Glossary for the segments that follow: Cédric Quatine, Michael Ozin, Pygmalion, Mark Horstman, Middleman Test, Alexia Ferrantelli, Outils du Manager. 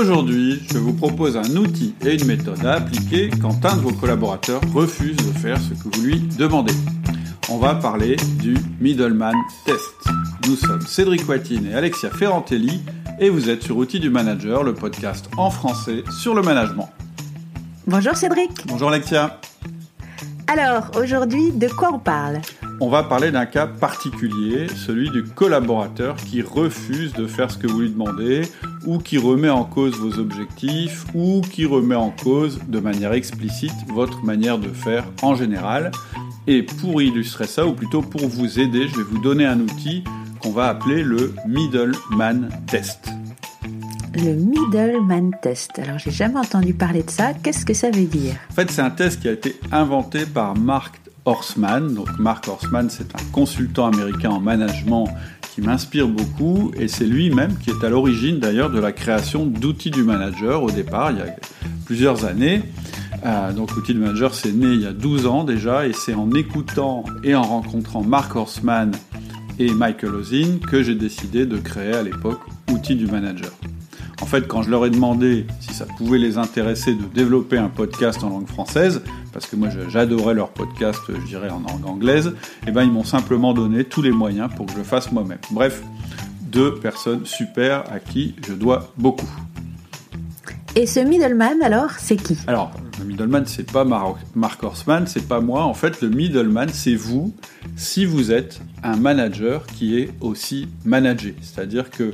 Aujourd'hui, je vous propose un outil et une méthode à appliquer quand un de vos collaborateurs refuse de faire ce que vous lui demandez. On va parler du Middleman Test. Nous sommes Cédric Quatine et Alexia Ferrantelli et vous êtes sur Outils du Manager, le podcast en français sur le management. Bonjour Cédric. Bonjour Alexia. Alors, aujourd'hui, de quoi on parle ? On va parler d'un cas particulier, celui du collaborateur qui refuse de faire ce que vous lui demandez ou qui remet en cause vos objectifs ou qui remet en cause de manière explicite votre manière de faire en général. Et pour illustrer ça, ou plutôt pour vous aider, je vais vous donner un outil qu'on va appeler le Middleman Test. Le Middleman Test. Alors, j'ai jamais entendu parler de ça. Qu'est-ce que ça veut dire ? En fait, c'est un test qui a été inventé par Mark Horstman. Donc, Mark Horstman, c'est un consultant américain en management qui m'inspire beaucoup. Et c'est lui-même qui est à l'origine, d'ailleurs, de la création d'Outils du Manager au départ, il y a plusieurs années. Donc, Outils du Manager, c'est né il y a 12 ans déjà. Et c'est en écoutant et en rencontrant Mark Horstman et Michael Ozin que j'ai décidé de créer à l'époque Outils du Manager. En fait, quand je leur ai demandé si ça pouvait les intéresser de développer un podcast en langue française, parce que moi j'adorais leur podcast, je dirais en langue anglaise, et ben ils m'ont simplement donné tous les moyens pour que je le fasse moi-même. Bref, deux personnes super à qui je dois beaucoup. Et ce middleman, alors, c'est qui ? Alors, le middleman, c'est pas Mark Horstman, c'est pas moi. En fait, le middleman, c'est vous, si vous êtes un manager qui est aussi managé. C'est-à-dire que,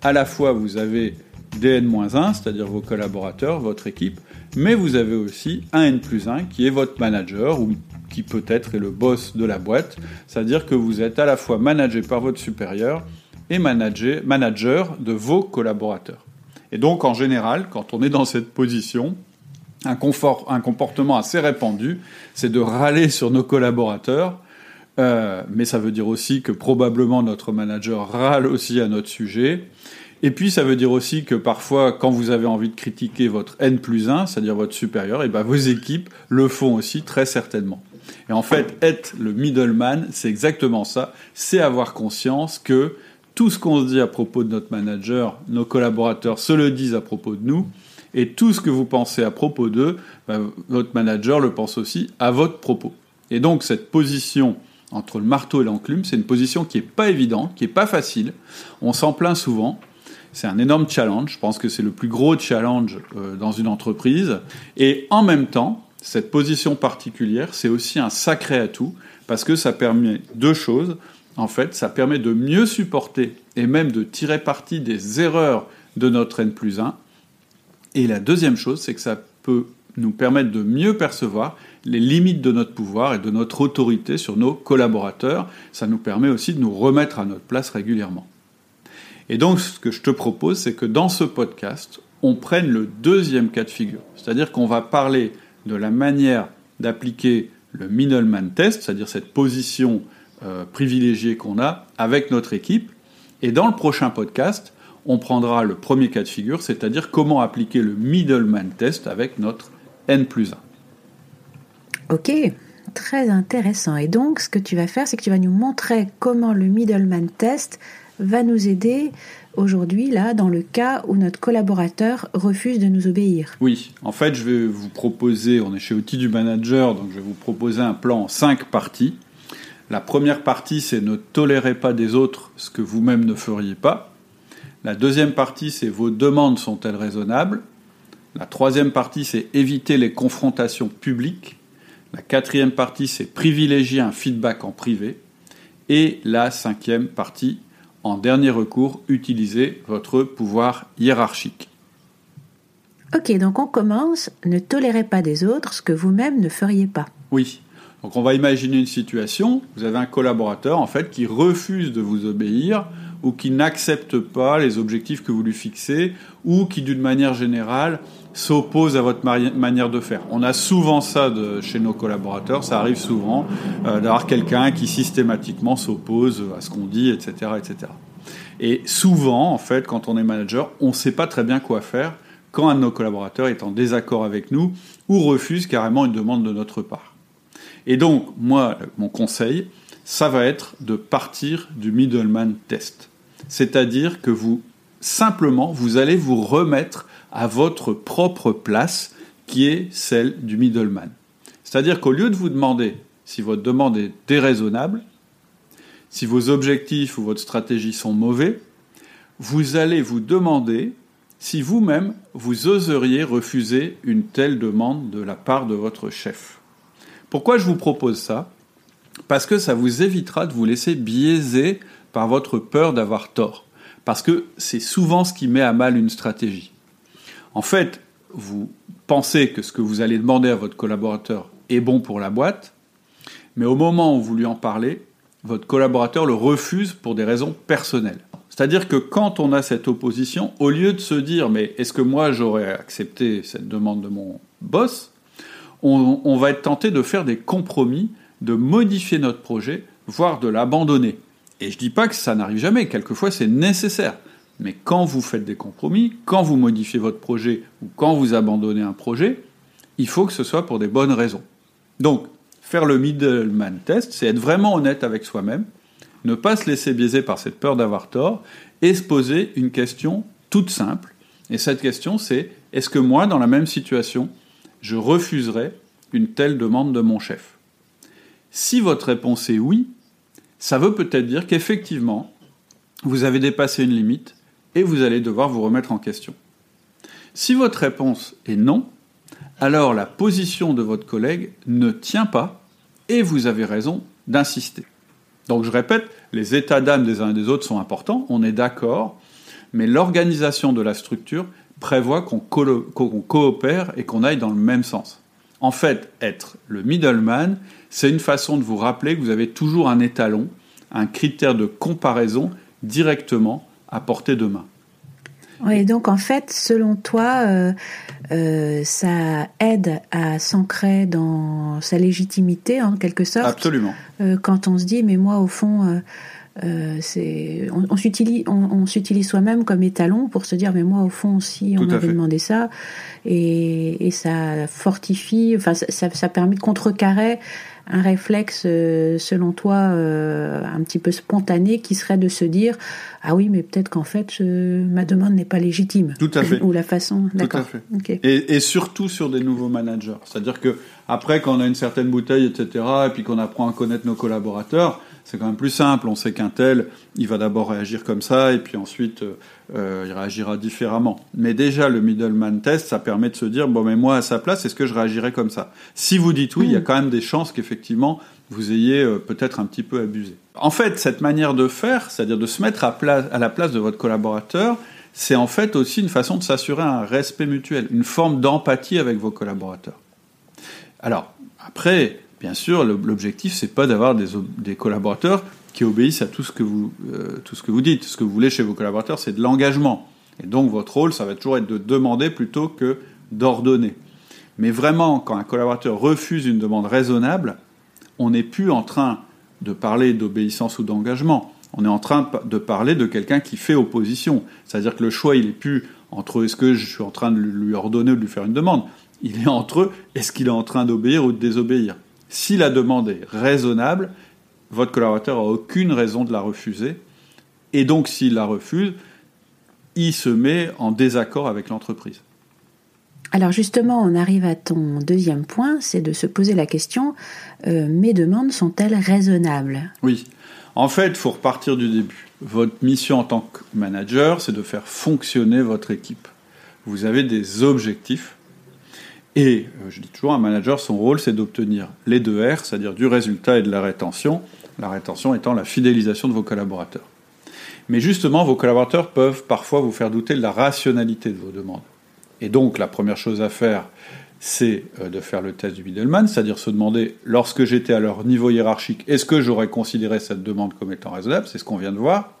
à la fois, vous avez des N-1, c'est-à-dire vos collaborateurs, votre équipe, mais vous avez aussi un N+1 qui est votre manager ou qui peut-être est le boss de la boîte, c'est-à-dire que vous êtes à la fois managé par votre supérieur et manager de vos collaborateurs. Et donc, en général, quand on est dans cette position, un comportement assez répandu, c'est de râler sur nos collaborateurs. Mais ça veut dire aussi que probablement notre manager râle aussi à notre sujet. Et puis, ça veut dire aussi que parfois, quand vous avez envie de critiquer votre N+1, c'est-à-dire votre supérieur, et ben vos équipes le font aussi très certainement. Et en fait, être le middleman, c'est exactement ça. C'est avoir conscience que tout ce qu'on se dit à propos de notre manager, nos collaborateurs se le disent à propos de nous, et tout ce que vous pensez à propos d'eux, ben, votre manager le pense aussi à votre propos. Et donc, cette position entre le marteau et l'enclume, c'est une position qui n'est pas évidente, qui n'est pas facile. On s'en plaint souvent. C'est un énorme challenge. Je pense que c'est le plus gros challenge dans une entreprise. Et en même temps, cette position particulière, c'est aussi un sacré atout parce que ça permet deux choses. En fait, ça permet de mieux supporter et même de tirer parti des erreurs de notre N+1. Et la deuxième chose, c'est que ça peut nous permettre de mieux percevoir les limites de notre pouvoir et de notre autorité sur nos collaborateurs. Ça nous permet aussi de nous remettre à notre place régulièrement. Et donc, ce que je te propose, c'est que dans ce podcast, on prenne le deuxième cas de figure. C'est-à-dire qu'on va parler de la manière d'appliquer le middleman test, c'est-à-dire cette position privilégiée qu'on a avec notre équipe. Et dans le prochain podcast, on prendra le premier cas de figure, c'est-à-dire comment appliquer le middleman test avec notre N+1. Ok, très intéressant. Et donc, ce que tu vas faire, c'est que tu vas nous montrer comment le middleman test va nous aider aujourd'hui, là, dans le cas où notre collaborateur refuse de nous obéir. Oui, en fait, je vais vous proposer, on est chez Outils du Manager, donc je vais vous proposer un plan en 5 parties. La première partie, c'est ne tolérez pas des autres ce que vous-même ne feriez pas. La deuxième partie, c'est vos demandes sont-elles raisonnables. La troisième partie, c'est éviter les confrontations publiques. La quatrième partie, c'est privilégier un feedback en privé. Et la cinquième partie, en dernier recours, utilisez votre pouvoir hiérarchique. Ok, donc on commence. Ne tolérez pas des autres ce que vous-même ne feriez pas. Oui. Donc on va imaginer une situation. Vous avez un collaborateur, en fait, qui refuse de vous obéir ou qui n'accepte pas les objectifs que vous lui fixez ou qui, d'une manière générale, s'oppose à votre manière de faire. On a souvent ça chez nos collaborateurs, ça arrive souvent d'avoir quelqu'un qui systématiquement s'oppose à ce qu'on dit, etc., etc. Et souvent, en fait, quand on est manager, on ne sait pas très bien quoi faire quand un de nos collaborateurs est en désaccord avec nous ou refuse carrément une demande de notre part. Et donc, moi, mon conseil, ça va être de partir du middleman test. C'est-à-dire que vous simplement, vous allez vous remettre à votre propre place, qui est celle du middleman. C'est-à-dire qu'au lieu de vous demander si votre demande est déraisonnable, si vos objectifs ou votre stratégie sont mauvais, vous allez vous demander si vous-même, vous oseriez refuser une telle demande de la part de votre chef. Pourquoi je vous propose ça ? Parce que ça vous évitera de vous laisser biaiser par votre peur d'avoir tort. Parce que c'est souvent ce qui met à mal une stratégie. En fait, vous pensez que ce que vous allez demander à votre collaborateur est bon pour la boîte, mais au moment où vous lui en parlez, votre collaborateur le refuse pour des raisons personnelles. C'est-à-dire que quand on a cette opposition, au lieu de se dire « mais est-ce que moi j'aurais accepté cette demande de mon boss ?», on va être tenté de faire des compromis, de modifier notre projet, voire de l'abandonner. Et je ne dis pas que ça n'arrive jamais, quelquefois c'est nécessaire. Mais quand vous faites des compromis, quand vous modifiez votre projet ou quand vous abandonnez un projet, il faut que ce soit pour des bonnes raisons. Donc, faire le middleman test, c'est être vraiment honnête avec soi-même, ne pas se laisser biaiser par cette peur d'avoir tort et se poser une question toute simple. Et cette question, c'est « Est-ce que moi, dans la même situation, je refuserais une telle demande de mon chef ?» Si votre réponse est oui, ça veut peut-être dire qu'effectivement, vous avez dépassé une limite et vous allez devoir vous remettre en question. Si votre réponse est non, alors la position de votre collègue ne tient pas et vous avez raison d'insister. Donc je répète, les états d'âme des uns et des autres sont importants, on est d'accord, mais l'organisation de la structure prévoit qu'on coopère et qu'on aille dans le même sens. En fait, être le middleman, c'est une façon de vous rappeler que vous avez toujours un étalon, un critère de comparaison directement à portée de main. Oui, donc en fait, selon toi, ça aide à s'ancrer dans sa légitimité, en quelque sorte. Absolument. Quand on se dit, mais moi, au fond, on s'utilise soi-même comme étalon pour se dire, mais moi, au fond, si on m'avait demandé ça, et ça fortifie, enfin, ça permet de contrecarrer un réflexe, selon toi, un petit peu spontané, qui serait de se dire « Ah oui, mais peut-être qu'en fait, ma demande n'est pas légitime. » Tout à fait. Ou la façon... D'accord. Tout à fait. Okay. Et surtout sur des nouveaux managers. C'est-à-dire qu'après, quand on a une certaine bouteille, etc., et puis qu'on apprend à connaître nos collaborateurs, c'est quand même plus simple. On sait qu'un tel, il va d'abord réagir comme ça, et puis ensuite, il réagira différemment. Mais déjà, le middleman test, ça permet de se dire « Bon, mais moi, à sa place, est-ce que je réagirais comme ça ?» Si vous dites oui, il y a quand même des chances qu'effectivement, vous ayez peut-être un petit peu abusé. En fait, cette manière de faire, c'est-à-dire de se mettre à la place de votre collaborateur, c'est en fait aussi une façon de s'assurer un respect mutuel, une forme d'empathie avec vos collaborateurs. Alors, après, bien sûr, l'objectif, c'est pas d'avoir des collaborateurs qui obéissent à tout ce que vous dites. Ce que vous voulez chez vos collaborateurs, c'est de l'engagement. Et donc, votre rôle, ça va toujours être de demander plutôt que d'ordonner. Mais vraiment, quand un collaborateur refuse une demande raisonnable, on n'est plus en train de parler d'obéissance ou d'engagement. On est en train de parler de quelqu'un qui fait opposition. C'est-à-dire que le choix, il n'est plus entre « est-ce que je suis en train de lui ordonner ou de lui faire une demande ?» Il est entre « est-ce qu'il est en train d'obéir ou de désobéir ?» Si la demande est raisonnable, votre collaborateur n'a aucune raison de la refuser. Et donc, s'il la refuse, il se met en désaccord avec l'entreprise. Alors justement, on arrive à ton deuxième point, c'est de se poser la question « Mes demandes sont-elles raisonnables ?» Oui. En fait, il faut repartir du début. Votre mission en tant que manager, c'est de faire fonctionner votre équipe. Vous avez des objectifs. Et je dis toujours, un manager, son rôle, c'est d'obtenir les deux R, c'est-à-dire du résultat et de la rétention. La rétention étant la fidélisation de vos collaborateurs. Mais justement, vos collaborateurs peuvent parfois vous faire douter de la rationalité de vos demandes. Et donc, la première chose à faire, c'est de faire le test du middleman, c'est-à-dire se demander, lorsque j'étais à leur niveau hiérarchique, est-ce que j'aurais considéré cette demande comme étant raisonnable ? C'est ce qu'on vient de voir.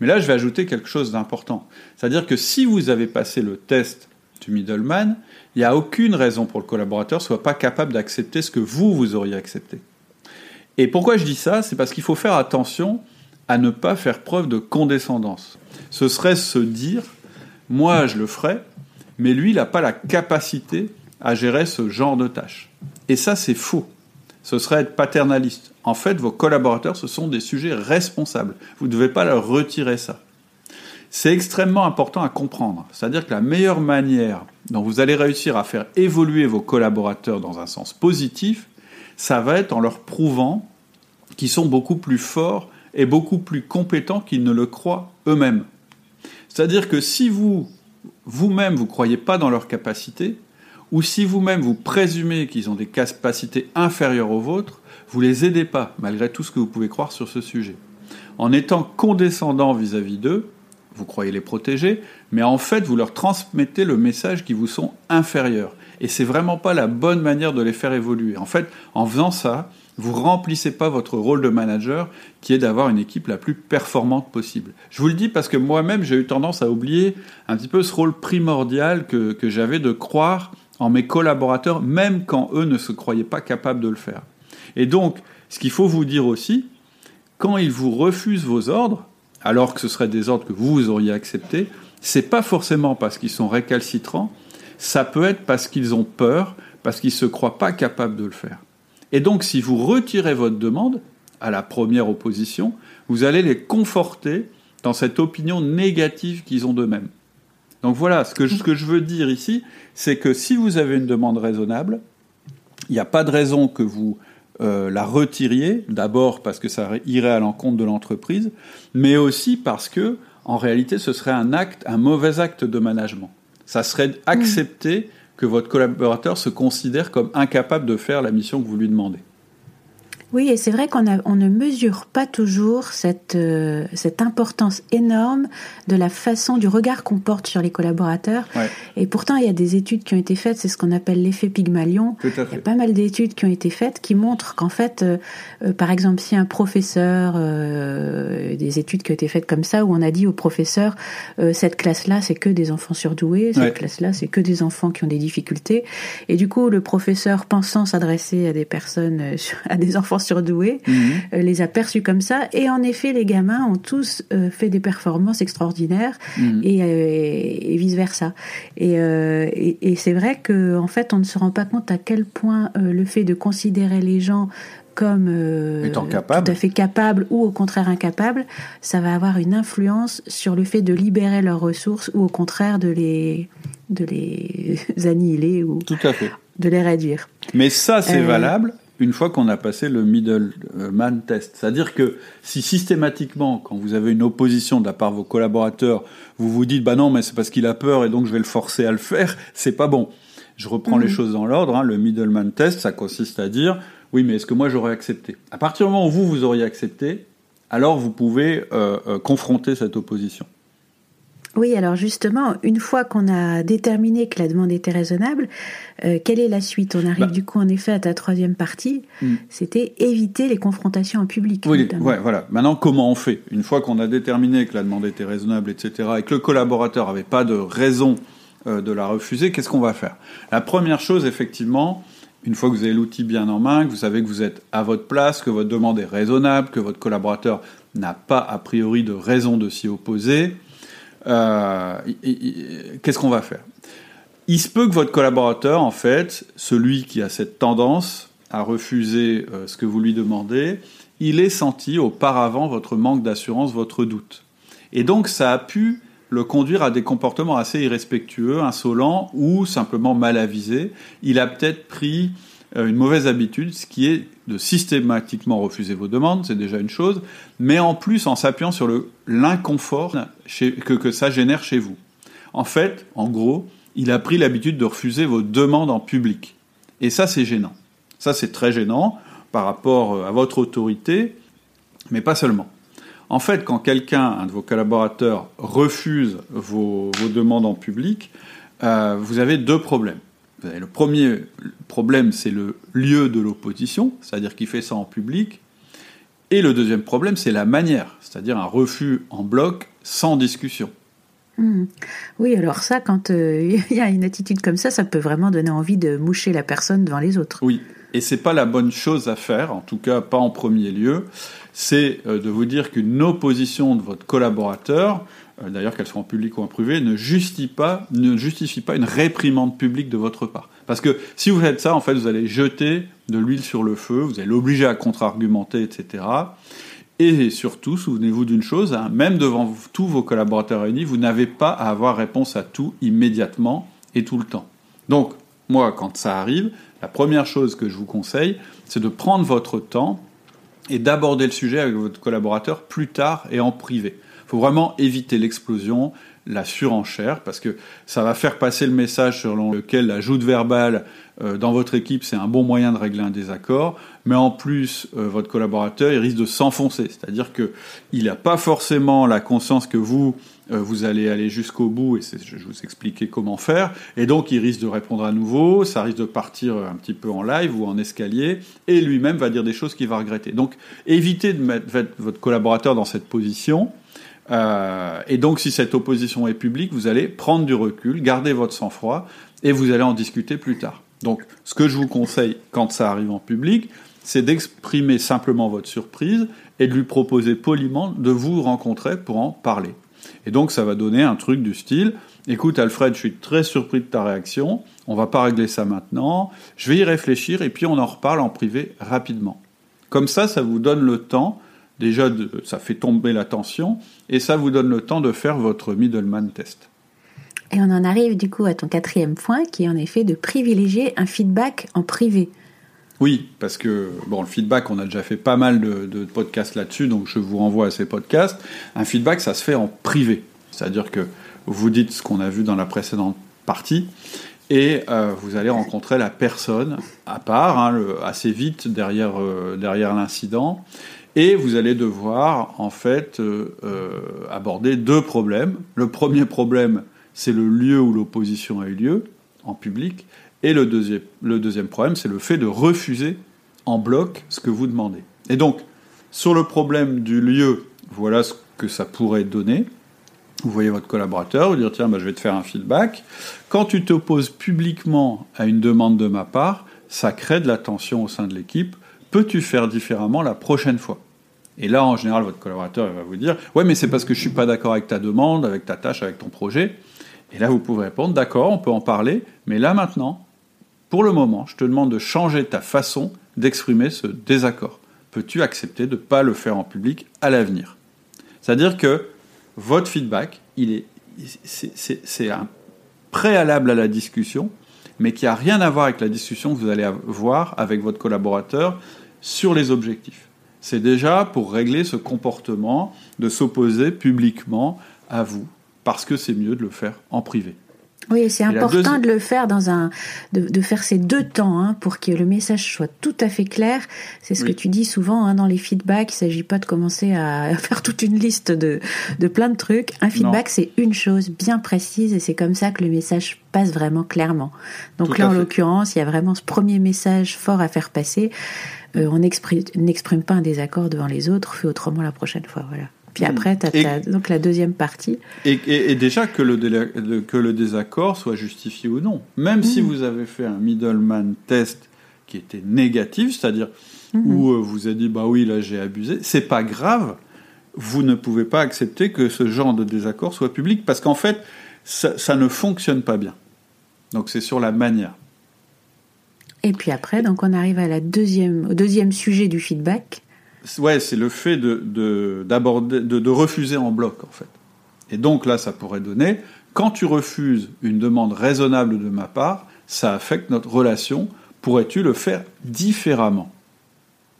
Mais là, je vais ajouter quelque chose d'important. C'est-à-dire que si vous avez passé le test du middleman, il n'y a aucune raison pour le collaborateur ne soit pas capable d'accepter ce que vous auriez accepté. Et pourquoi je dis ça ? C'est parce qu'il faut faire attention à ne pas faire preuve de condescendance. Ce serait se dire, moi, je le ferais, mais lui, il n'a pas la capacité à gérer ce genre de tâches. Et ça, c'est faux. Ce serait être paternaliste. En fait, vos collaborateurs, ce sont des sujets responsables. Vous ne devez pas leur retirer ça. C'est extrêmement important à comprendre. C'est-à-dire que la meilleure manière dont vous allez réussir à faire évoluer vos collaborateurs dans un sens positif, ça va être en leur prouvant qu'ils sont beaucoup plus forts et beaucoup plus compétents qu'ils ne le croient eux-mêmes. C'est-à-dire que si vous-même, vous ne croyez pas dans leurs capacités, ou si vous-même, vous présumez qu'ils ont des capacités inférieures aux vôtres, vous ne les aidez pas, malgré tout ce que vous pouvez croire sur ce sujet. En étant condescendant vis-à-vis d'eux, vous croyez les protéger, mais en fait, vous leur transmettez le message qu'ils vous sont inférieurs. Et c'est vraiment pas la bonne manière de les faire évoluer. En fait, en faisant ça, vous remplissez pas votre rôle de manager, qui est d'avoir une équipe la plus performante possible. Je vous le dis parce que moi-même, j'ai eu tendance à oublier un petit peu ce rôle primordial que j'avais de croire en mes collaborateurs, même quand eux ne se croyaient pas capables de le faire. Et donc, ce qu'il faut vous dire aussi, quand ils vous refusent vos ordres, alors que ce seraient des ordres que vous auriez acceptés, c'est pas forcément parce qu'ils sont récalcitrants, ça peut être parce qu'ils ont peur, parce qu'ils se croient pas capables de le faire. Et donc, si vous retirez votre demande à la première opposition, vous allez les conforter dans cette opinion négative qu'ils ont d'eux-mêmes. Donc voilà, ce que je veux dire ici, c'est que si vous avez une demande raisonnable, il n'y a pas de raison que vous la retiriez, d'abord parce que ça irait à l'encontre de l'entreprise, mais aussi parce que, en réalité, ce serait un mauvais acte de management. Ça serait accepter que votre collaborateur se considère comme incapable de faire la mission que vous lui demandez. Oui, et c'est vrai qu'on ne mesure pas toujours cette importance énorme de la façon, du regard qu'on porte sur les collaborateurs. Ouais. Et pourtant, il y a des études qui ont été faites, c'est ce qu'on appelle l'effet Pygmalion. Tout à fait. Il y a pas mal d'études qui ont été faites qui montrent qu'en fait, par exemple, si un professeur, des études qui ont été faites comme ça, où on a dit au professeur, cette classe-là, c'est que des enfants surdoués, cette classe-là, c'est que des enfants qui ont des difficultés. Et du coup, le professeur, pensant s'adresser à des personnes, à des enfants surdoués, les a perçus comme ça. Et en effet, les gamins ont tous fait des performances extraordinaires et vice-versa. Et c'est vrai qu'en fait, on ne se rend pas compte à quel point le fait de considérer les gens comme tout à fait capables ou au contraire incapables, ça va avoir une influence sur le fait de libérer leurs ressources ou au contraire de les annihiler ou tout à fait. De les réduire. Mais ça, c'est valable une fois qu'on a passé le middleman test. C'est-à-dire que si systématiquement, quand vous avez une opposition de la part de vos collaborateurs, vous vous dites « bah non, mais c'est parce qu'il a peur et donc je vais le forcer à le faire », c'est pas bon. Je reprends les choses dans l'ordre. Le middleman test, ça consiste à dire « oui, mais est-ce que moi j'aurais accepté ?» À partir du moment où vous auriez accepté, alors vous pouvez confronter cette opposition. Oui, alors justement, une fois qu'on a déterminé que la demande était raisonnable, quelle est la suite ? On arrive du coup en effet à ta troisième partie, c'était éviter les confrontations en public. Oui, ouais, voilà. Maintenant, comment on fait ? Une fois qu'on a déterminé que la demande était raisonnable, etc., et que le collaborateur n'avait pas de raison de la refuser, qu'est-ce qu'on va faire ? La première chose, effectivement, une fois que vous avez l'outil bien en main, que vous savez que vous êtes à votre place, que votre demande est raisonnable, que votre collaborateur n'a pas a priori de raison de s'y opposer... qu'est-ce qu'on va faire ? Il se peut que votre collaborateur, en fait, celui qui a cette tendance à refuser ce que vous lui demandez, il ait senti auparavant votre manque d'assurance, votre doute. Et donc, ça a pu le conduire à des comportements assez irrespectueux, insolents ou simplement mal avisés. Il a peut-être pris une mauvaise habitude, ce qui est de systématiquement refuser vos demandes, c'est déjà une chose, mais en plus en s'appuyant sur l'inconfort que ça génère chez vous. En fait, en gros, il a pris l'habitude de refuser vos demandes en public. Et ça, c'est gênant. Ça, c'est très gênant par rapport à votre autorité, mais pas seulement. En fait, quand un de vos collaborateurs, refuse vos demandes en public, vous avez deux problèmes. Le premier problème, c'est le lieu de l'opposition, c'est-à-dire qu'il fait ça en public. Et le deuxième problème, c'est la manière, c'est-à-dire un refus en bloc, sans discussion. Oui, alors ça, quand y a une attitude comme ça, ça peut vraiment donner envie de moucher la personne devant les autres. Oui, et c'est pas la bonne chose à faire, en tout cas pas en premier lieu. C'est de vous dire qu'une opposition de votre collaborateur... d'ailleurs qu'elles soient en public ou en privé, ne justifie pas une réprimande publique de votre part. Parce que si vous faites ça, en fait, vous allez jeter de l'huile sur le feu, vous allez l'obliger à contre-argumenter, etc. Et surtout, souvenez-vous d'une chose, hein, même devant tous vos collaborateurs réunis, vous n'avez pas à avoir réponse à tout immédiatement et tout le temps. Donc, moi, quand ça arrive, la première chose que je vous conseille, c'est de prendre votre temps et d'aborder le sujet avec votre collaborateur plus tard et en privé. Il faut vraiment éviter l'explosion, la surenchère, parce que ça va faire passer le message selon lequel la joute verbale dans votre équipe, c'est un bon moyen de régler un désaccord, mais en plus, votre collaborateur, il risque de s'enfoncer, c'est-à-dire qu'il n'a pas forcément la conscience que vous allez aller jusqu'au bout, et je vais vous expliquer comment faire, et donc il risque de répondre à nouveau, ça risque de partir un petit peu en live ou en escalier, et lui-même va dire des choses qu'il va regretter. Donc évitez de mettre votre collaborateur dans cette position. Et donc, si cette opposition est publique, vous allez prendre du recul, garder votre sang-froid, et vous allez en discuter plus tard. Donc, ce que je vous conseille quand ça arrive en public, c'est d'exprimer simplement votre surprise et de lui proposer poliment de vous rencontrer pour en parler. Et donc, ça va donner un truc du style « Écoute, Alfred, je suis très surpris de ta réaction, on va pas régler ça maintenant, je vais y réfléchir et puis on en reparle en privé rapidement. » Comme ça, ça vous donne le temps. Déjà, ça fait tomber la tension et ça vous donne le temps de faire votre middleman test. Et on en arrive du coup à ton quatrième point qui est en effet de privilégier un feedback en privé. Oui, parce que bon, le feedback, on a déjà fait pas mal de podcasts là-dessus, donc je vous renvoie à ces podcasts. Un feedback, ça se fait en privé. C'est-à-dire que vous dites ce qu'on a vu dans la précédente partie et vous allez rencontrer la personne à part, hein, assez vite derrière l'incident. Et vous allez devoir, en fait, aborder deux problèmes. Le premier problème, c'est le lieu où l'opposition a eu lieu, en public. Et le deuxième problème, c'est le fait de refuser en bloc ce que vous demandez. Et donc, sur le problème du lieu, voilà ce que ça pourrait donner. Vous voyez votre collaborateur, vous dire « Tiens, ben, je vais te faire un feedback. Quand tu t'opposes publiquement à une demande de ma part, ça crée de la tension au sein de l'équipe. Peux-tu faire différemment la prochaine fois ? » Et là, en général, votre collaborateur va vous dire « Ouais, mais c'est parce que je ne suis pas d'accord avec ta demande, avec ta tâche, avec ton projet. » Et là, vous pouvez répondre « D'accord, on peut en parler, mais là, maintenant, pour le moment, je te demande de changer ta façon d'exprimer ce désaccord. Peux-tu accepter de ne pas le faire en public à l'avenir ?» C'est-à-dire que votre feedback, c'est un préalable à la discussion, mais qui n'a rien à voir avec la discussion que vous allez avoir avec votre collaborateur sur les objectifs. C'est déjà pour régler ce comportement de s'opposer publiquement à vous, parce que c'est mieux de le faire en privé. Oui, c'est important de le faire de faire ces deux temps, hein, pour que le message soit tout à fait clair. C'est ce que tu dis souvent, hein, dans les feedbacks. Il ne s'agit pas de commencer à faire toute une liste de plein de trucs. Un feedback, c'est une chose bien précise et c'est comme ça que le message passe vraiment clairement. Donc tout là, en l'occurrence, il y a vraiment ce premier message fort à faire passer. On n'exprime pas un désaccord devant les autres. Fais autrement la prochaine fois, voilà. Puis après, tu as donc la deuxième partie. Et déjà, que le désaccord soit justifié ou non. Même si vous avez fait un middleman test qui était négatif, c'est-à-dire où vous avez dit « bah oui, là, j'ai abusé », c'est pas grave, vous ne pouvez pas accepter que ce genre de désaccord soit public, parce qu'en fait, ça ne fonctionne pas bien. Donc c'est sur la manière. Et puis après, donc on arrive à au deuxième sujet du feedback. Ouais, c'est le fait d'aborder, de refuser en bloc, en fait. Et donc là, ça pourrait donner « Quand tu refuses une demande raisonnable de ma part, ça affecte notre relation. Pourrais-tu le faire différemment ?»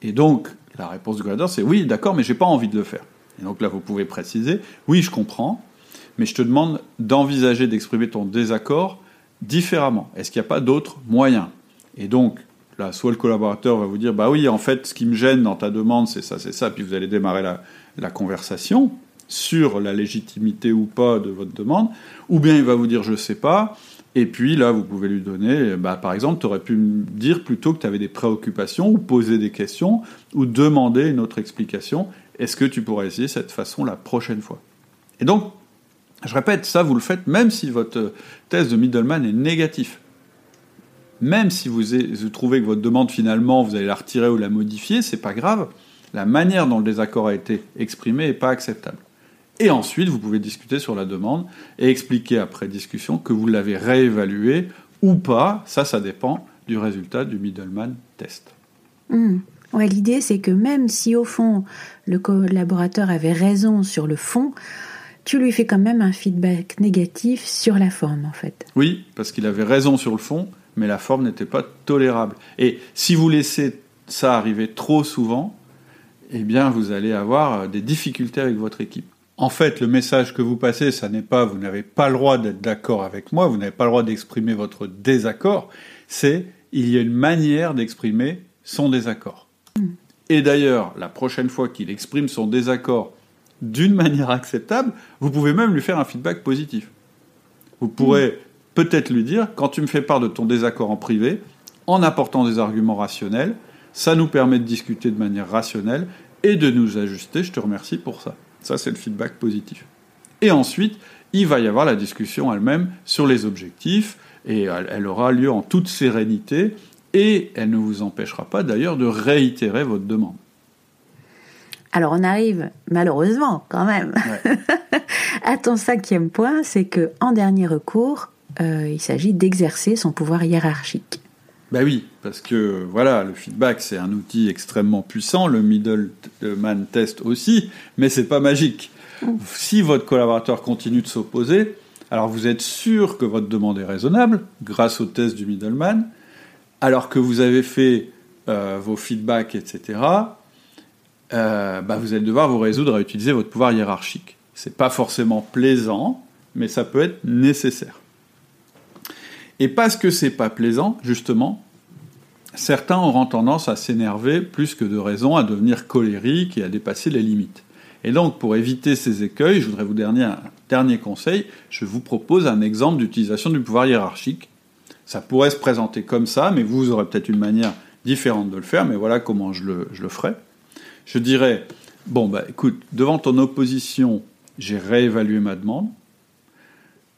Et donc, la réponse du collaborateur, c'est « Oui, d'accord, mais j'ai pas envie de le faire. » Et donc là, vous pouvez préciser « Oui, je comprends, mais je te demande d'envisager d'exprimer ton désaccord différemment. Est-ce qu'il n'y a pas d'autres moyens ?» Et donc, là, soit le collaborateur va vous dire « Bah oui, en fait, ce qui me gêne dans ta demande, c'est ça », puis vous allez démarrer la conversation sur la légitimité ou pas de votre demande, ou bien il va vous dire « Je sais pas », et puis là, vous pouvez lui donner « Par exemple, tu aurais pu me dire plutôt que tu avais des préoccupations, ou poser des questions, ou demander une autre explication. Est-ce que tu pourrais essayer cette façon la prochaine fois ?» Et donc, je répète, ça, vous le faites même si votre test de middleman est négatif. Même si vous trouvez que votre demande, finalement, vous allez la retirer ou la modifier, c'est pas grave. La manière dont le désaccord a été exprimé n'est pas acceptable. Et ensuite, vous pouvez discuter sur la demande et expliquer après discussion que vous l'avez réévaluée ou pas. Ça dépend du résultat du middleman test. Ouais, l'idée, c'est que même si au fond, le collaborateur avait raison sur le fond, tu lui fais quand même un feedback négatif sur la forme, en fait. Oui, parce qu'il avait raison sur le fond, mais la forme n'était pas tolérable. Et si vous laissez ça arriver trop souvent, eh bien, vous allez avoir des difficultés avec votre équipe. En fait, le message que vous passez, ça n'est pas « vous n'avez pas le droit d'être d'accord avec moi », vous n'avez pas le droit d'exprimer votre désaccord, c'est « il y a une manière d'exprimer son désaccord ». Et d'ailleurs, la prochaine fois qu'il exprime son désaccord d'une manière acceptable, vous pouvez même lui faire un feedback positif. Vous pourrez peut-être lui dire « quand tu me fais part de ton désaccord en privé, en apportant des arguments rationnels, ça nous permet de discuter de manière rationnelle et de nous ajuster, je te remercie pour ça ». Ça, c'est le feedback positif. Et ensuite, il va y avoir la discussion elle-même sur les objectifs, et elle aura lieu en toute sérénité, et elle ne vous empêchera pas d'ailleurs de réitérer votre demande. Alors on arrive, malheureusement, quand même, à ton 5e point, c'est qu'en dernier recours, il s'agit d'exercer son pouvoir hiérarchique. Ben oui, parce que voilà, le feedback, c'est un outil extrêmement puissant, le middleman test aussi, mais c'est pas magique. Si votre collaborateur continue de s'opposer, alors vous êtes sûr que votre demande est raisonnable, grâce au test du middleman, alors que vous avez fait vos feedbacks, etc., ben vous allez devoir vous résoudre à utiliser votre pouvoir hiérarchique. C'est pas forcément plaisant, mais ça peut être nécessaire. Et parce que c'est pas plaisant, justement, certains auront tendance à s'énerver plus que de raison, à devenir colériques et à dépasser les limites. Et donc, pour éviter ces écueils, je voudrais vous donner un dernier conseil. Je vous propose un exemple d'utilisation du pouvoir hiérarchique. Ça pourrait se présenter comme ça, mais vous aurez peut-être une manière différente de le faire, mais voilà comment je le ferai. Je dirais, bon, bah écoute, devant ton opposition, j'ai réévalué ma demande.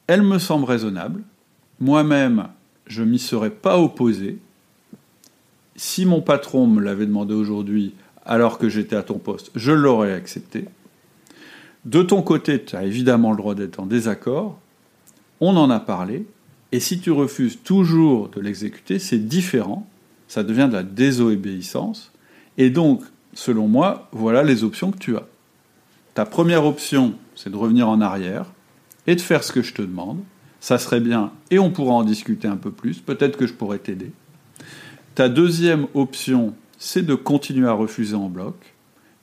Elle me semble raisonnable. Moi-même, je ne m'y serais pas opposé. Si mon patron me l'avait demandé aujourd'hui, alors que j'étais à ton poste, je l'aurais accepté. De ton côté, tu as évidemment le droit d'être en désaccord. On en a parlé. Et si tu refuses toujours de l'exécuter, c'est différent. Ça devient de la désobéissance. Et donc, selon moi, voilà les options que tu as. Ta première option, c'est de revenir en arrière et de faire ce que je te demande. Ça serait bien, et on pourra en discuter un peu plus, peut-être que je pourrais t'aider. Ta deuxième option, c'est de continuer à refuser en bloc.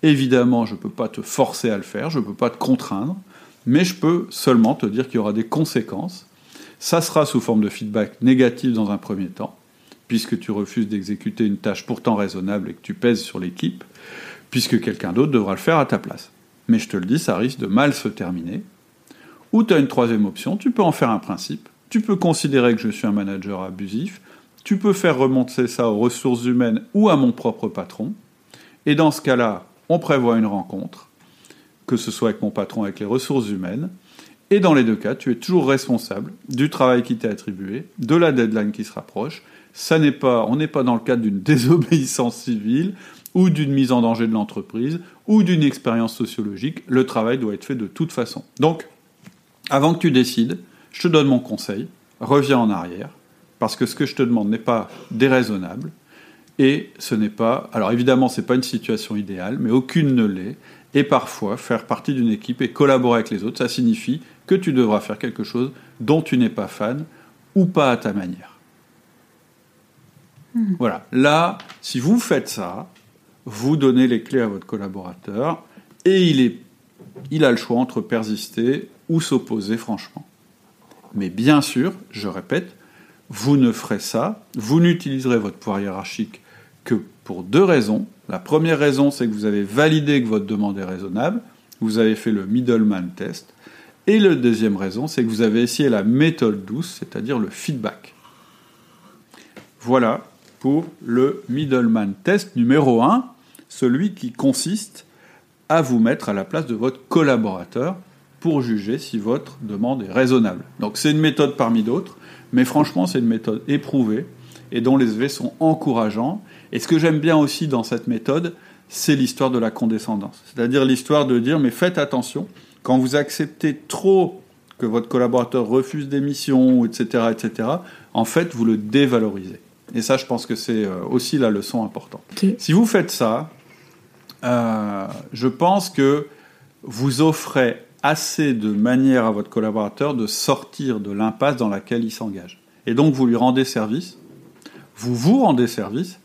Évidemment, je ne peux pas te forcer à le faire, je ne peux pas te contraindre, mais je peux seulement te dire qu'il y aura des conséquences. Ça sera sous forme de feedback négatif dans un premier temps, puisque tu refuses d'exécuter une tâche pourtant raisonnable et que tu pèses sur l'équipe, puisque quelqu'un d'autre devra le faire à ta place. Mais je te le dis, ça risque de mal se terminer. Ou tu as une troisième option, tu peux en faire un principe, tu peux considérer que je suis un manager abusif, tu peux faire remonter ça aux ressources humaines ou à mon propre patron, et dans ce cas-là, on prévoit une rencontre, que ce soit avec mon patron, avec les ressources humaines, et dans les deux cas, tu es toujours responsable du travail qui t'est attribué, de la deadline qui se rapproche. On n'est pas dans le cadre d'une désobéissance civile, ou d'une mise en danger de l'entreprise, ou d'une expérience sociologique, le travail doit être fait de toute façon. Donc, avant que tu décides, je te donne mon conseil, reviens en arrière, parce que ce que je te demande n'est pas déraisonnable, et ce n'est pas... Alors évidemment, ce n'est pas une situation idéale, mais aucune ne l'est, et parfois, faire partie d'une équipe et collaborer avec les autres, ça signifie que tu devras faire quelque chose dont tu n'es pas fan, ou pas à ta manière. Voilà. Là, si vous faites ça, vous donnez les clés à votre collaborateur, et il a le choix entre persister ou s'opposer franchement. Mais bien sûr, je répète, vous ne ferez ça, vous n'utiliserez votre pouvoir hiérarchique que pour deux raisons. La première raison, c'est que vous avez validé que votre demande est raisonnable, vous avez fait le middleman test, et la deuxième raison, c'est que vous avez essayé la méthode douce, c'est-à-dire le feedback. Voilà pour le middleman test numéro 1, celui qui consiste à vous mettre à la place de votre collaborateur, pour juger si votre demande est raisonnable. Donc c'est une méthode parmi d'autres, mais franchement c'est une méthode éprouvée et dont les effets sont encourageants. Et ce que j'aime bien aussi dans cette méthode, c'est l'histoire de la condescendance. C'est-à-dire l'histoire de dire, mais faites attention, quand vous acceptez trop que votre collaborateur refuse des missions, etc., en fait, vous le dévalorisez. Et ça, je pense que c'est aussi la leçon importante. Okay. Si vous faites ça, je pense que vous offrez assez de manière à votre collaborateur de sortir de l'impasse dans laquelle il s'engage. Et donc, vous lui rendez service, vous vous rendez service,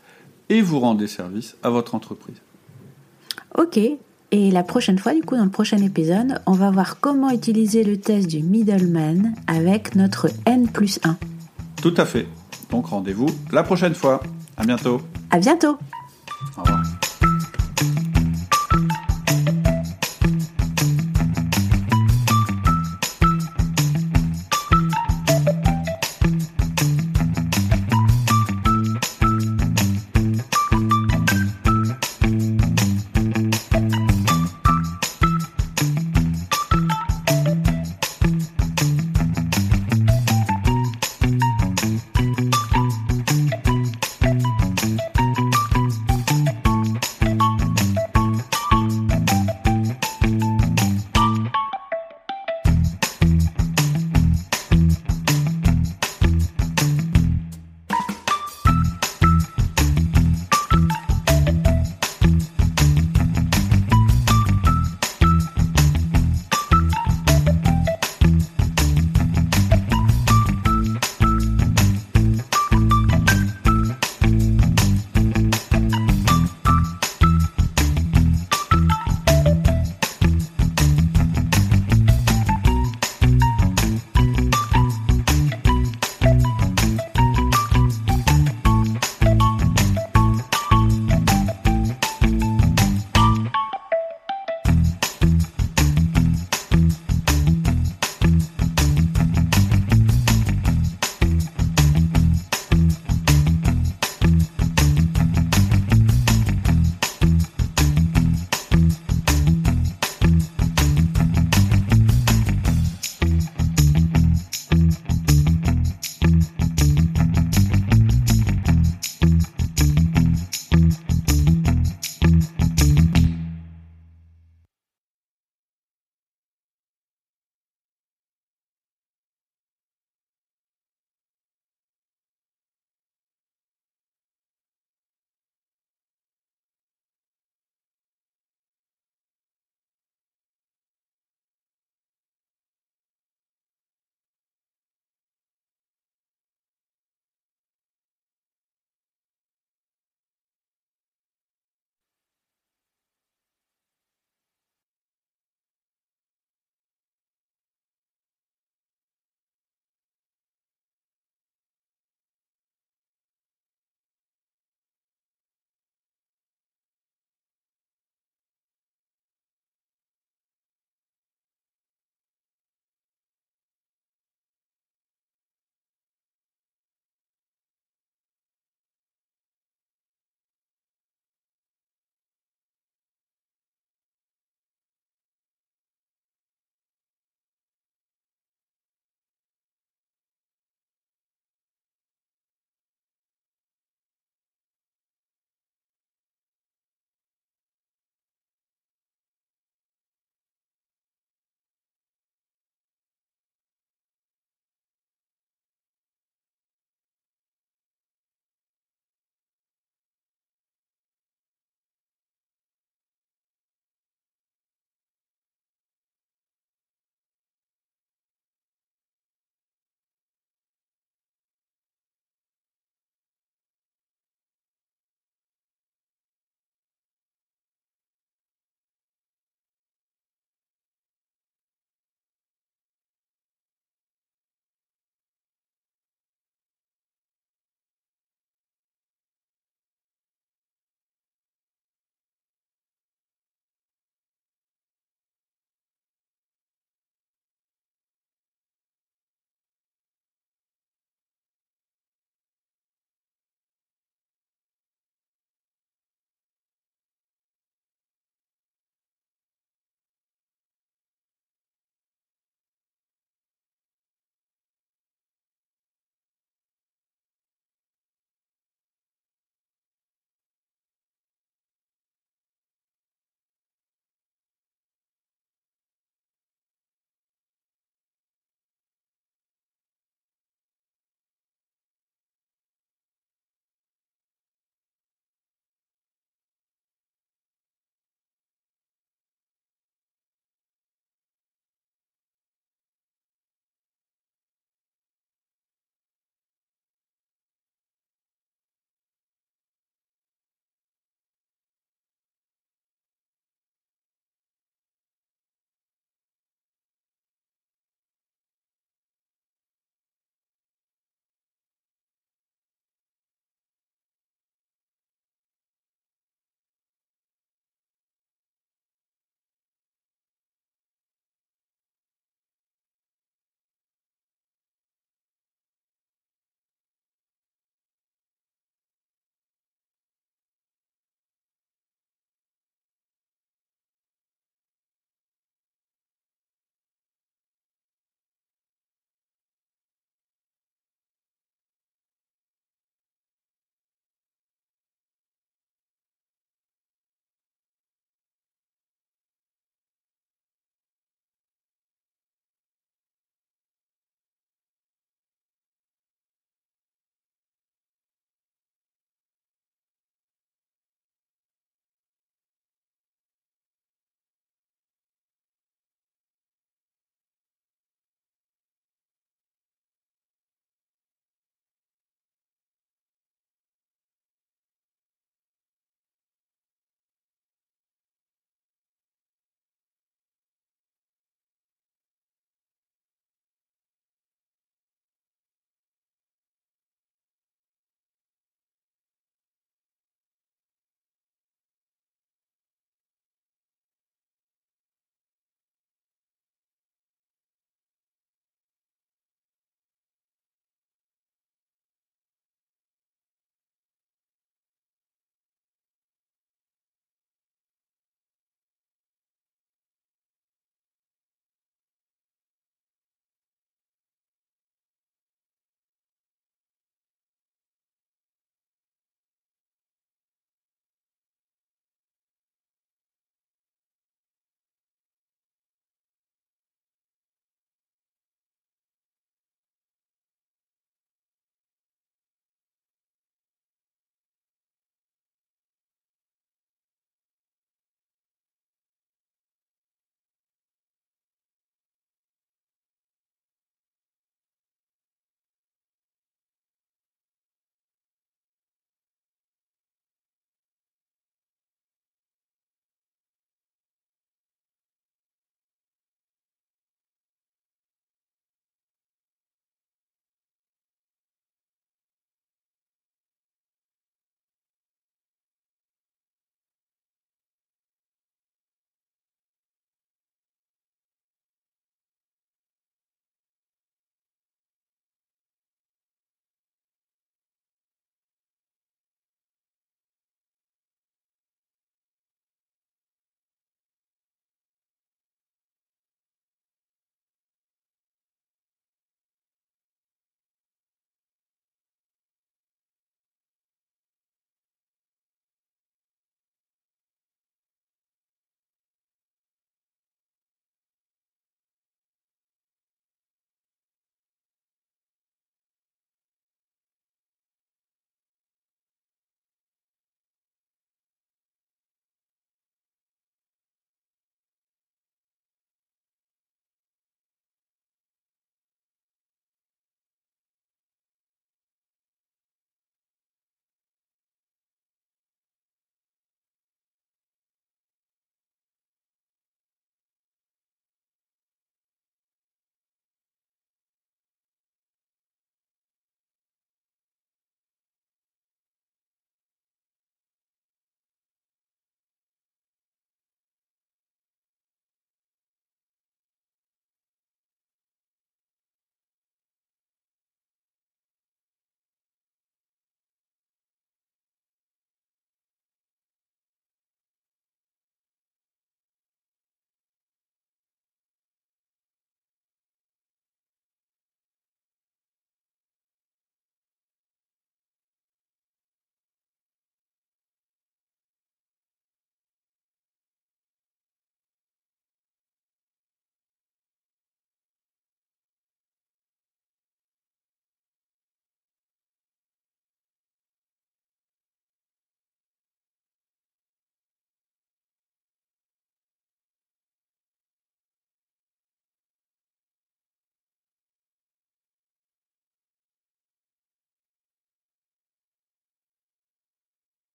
et vous rendez service à votre entreprise. Ok. Et la prochaine fois, du coup, dans le prochain épisode, on va voir comment utiliser le test du middleman avec notre N+1. Tout à fait. Donc rendez-vous la prochaine fois. À bientôt. À bientôt. Au revoir.